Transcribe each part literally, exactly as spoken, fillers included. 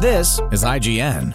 This is I G N.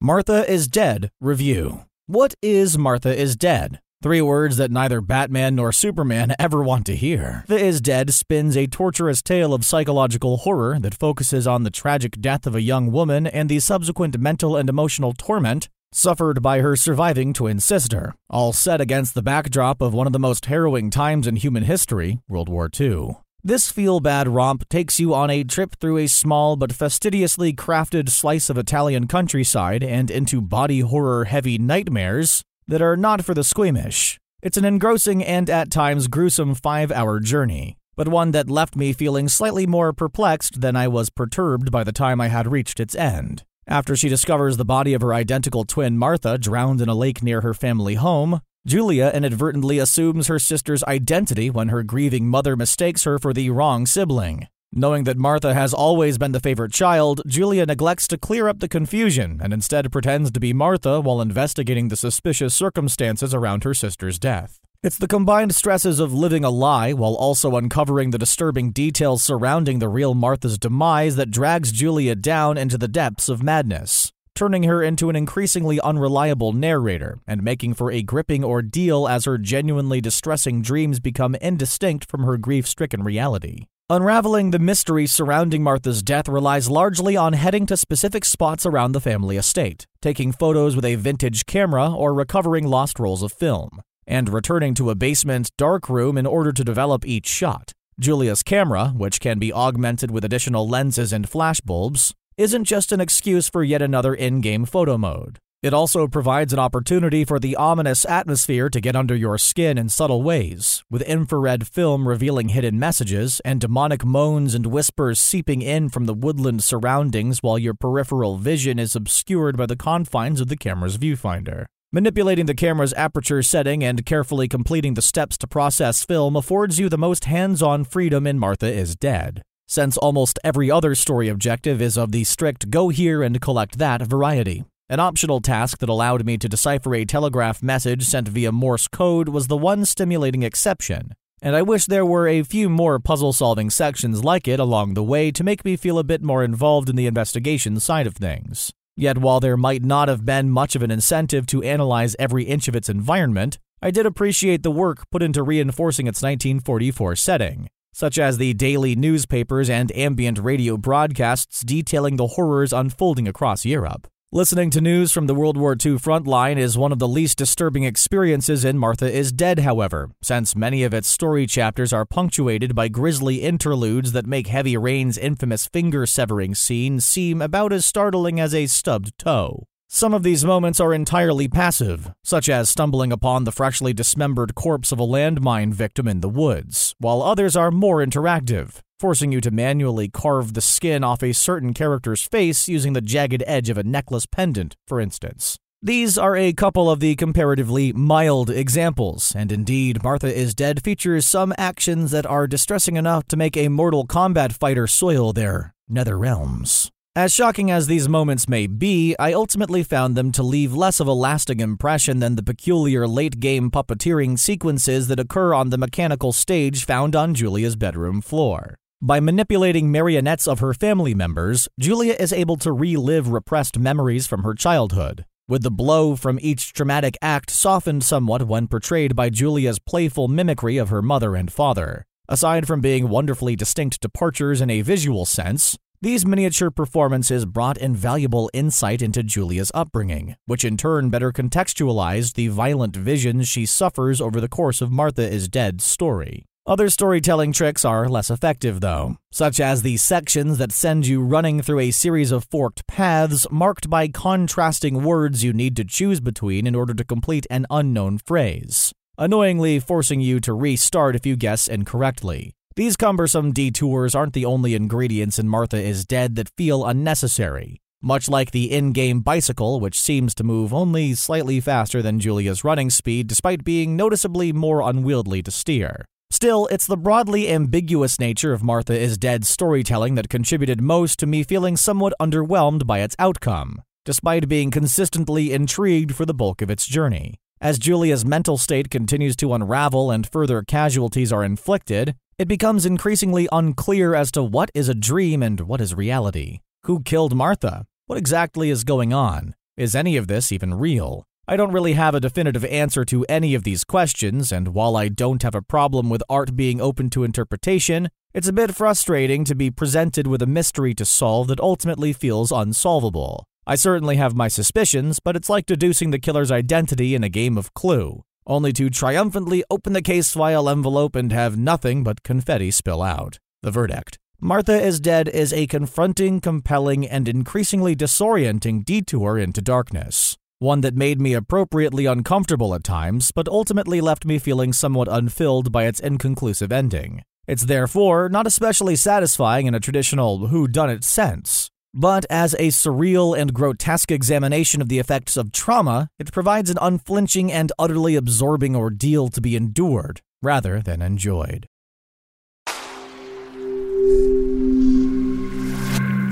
Martha is Dead review. What is Martha is Dead? Three words that neither Batman nor Superman ever want to hear. Martha is Dead spins a torturous tale of psychological horror that focuses on the tragic death of a young woman and the subsequent mental and emotional torment suffered by her surviving twin sister, all set against the backdrop of one of the most harrowing times in human history, World War Two. This feel-bad romp takes you on a trip through a small but fastidiously crafted slice of Italian countryside and into body horror-heavy nightmares that are not for the squeamish. It's an engrossing and at times gruesome five-hour journey, but one that left me feeling slightly more perplexed than I was perturbed by the time I had reached its end. After she discovers the body of her identical twin Martha drowned in a lake near her family home, Julia inadvertently assumes her sister's identity when her grieving mother mistakes her for the wrong sibling. Knowing that Martha has always been the favorite child, Julia neglects to clear up the confusion and instead pretends to be Martha while investigating the suspicious circumstances around her sister's death. It's the combined stresses of living a lie while also uncovering the disturbing details surrounding the real Martha's demise that drags Julia down into the depths of madness, turning her into an increasingly unreliable narrator and making for a gripping ordeal as her genuinely distressing dreams become indistinct from her grief-stricken reality. Unraveling the mystery surrounding Martha's death relies largely on heading to specific spots around the family estate, taking photos with a vintage camera or recovering lost rolls of film, and returning to a basement dark room in order to develop each shot. Julia's camera, which can be augmented with additional lenses and flashbulbs, isn't just an excuse for yet another in-game photo mode. It also provides an opportunity for the ominous atmosphere to get under your skin in subtle ways, with infrared film revealing hidden messages and demonic moans and whispers seeping in from the woodland surroundings while your peripheral vision is obscured by the confines of the camera's viewfinder. Manipulating the camera's aperture setting and carefully completing the steps to process film affords you the most hands-on freedom in Martha is Dead, since almost every other story objective is of the strict go here and collect that variety. An optional task that allowed me to decipher a telegraph message sent via Morse code was the one stimulating exception, and I wish there were a few more puzzle-solving sections like it along the way to make me feel a bit more involved in the investigation side of things. Yet while there might not have been much of an incentive to analyze every inch of its environment, I did appreciate the work put into reinforcing its nineteen forty-four setting, such as the daily newspapers and ambient radio broadcasts detailing the horrors unfolding across Europe. Listening to news from the World War Two front line is one of the least disturbing experiences in Martha is Dead, however, since many of its story chapters are punctuated by grisly interludes that make Heavy Rain's infamous finger-severing scene seem about as startling as a stubbed toe. Some of these moments are entirely passive, such as stumbling upon the freshly dismembered corpse of a landmine victim in the woods, while others are more interactive, forcing you to manually carve the skin off a certain character's face using the jagged edge of a necklace pendant, for instance. These are a couple of the comparatively mild examples, and indeed, Martha is Dead features some actions that are distressing enough to make a Mortal Kombat fighter soil their nether realms. As shocking as these moments may be, I ultimately found them to leave less of a lasting impression than the peculiar late-game puppeteering sequences that occur on the mechanical stage found on Julia's bedroom floor. By manipulating marionettes of her family members, Julia is able to relive repressed memories from her childhood, with the blow from each dramatic act softened somewhat when portrayed by Julia's playful mimicry of her mother and father. Aside from being wonderfully distinct departures in a visual sense, these miniature performances brought invaluable insight into Julia's upbringing, which in turn better contextualized the violent visions she suffers over the course of Martha is Dead's story. Other storytelling tricks are less effective, though, such as the sections that send you running through a series of forked paths marked by contrasting words you need to choose between in order to complete an unknown phrase. annoyingly forcing you to restart if you guess incorrectly. These cumbersome detours aren't the only ingredients in Martha is Dead that feel unnecessary, much like the in-game bicycle, which seems to move only slightly faster than Julia's running speed despite being noticeably more unwieldy to steer. Still, it's the broadly ambiguous nature of Martha is Dead's storytelling that contributed most to me feeling somewhat underwhelmed by its outcome, despite being consistently intrigued for the bulk of its journey. As Julia's mental state continues to unravel and further casualties are inflicted, it becomes increasingly unclear as to what is a dream and what is reality. Who killed Martha? What exactly is going on? Is any of this even real? I don't really have a definitive answer to any of these questions, and while I don't have a problem with art being open to interpretation, it's a bit frustrating to be presented with a mystery to solve that ultimately feels unsolvable. I certainly have my suspicions, but it's like deducing the killer's identity in a game of Clue, only to triumphantly open the case file envelope and have nothing but confetti spill out. The verdict. Martha is Dead is a confronting, compelling, and increasingly disorienting detour into darkness. One that made me appropriately uncomfortable at times, but ultimately left me feeling somewhat unfilled by its inconclusive ending. It's therefore not especially satisfying in a traditional whodunit sense, but as a surreal and grotesque examination of the effects of trauma, it provides an unflinching and utterly absorbing ordeal to be endured rather than enjoyed.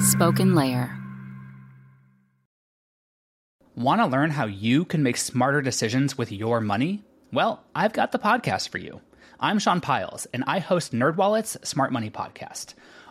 Spoken Layer. Want to learn how you can make smarter decisions with your money? Well, I've got the podcast for you. I'm Sean Piles, and I host NerdWallet's Smart Money Podcast.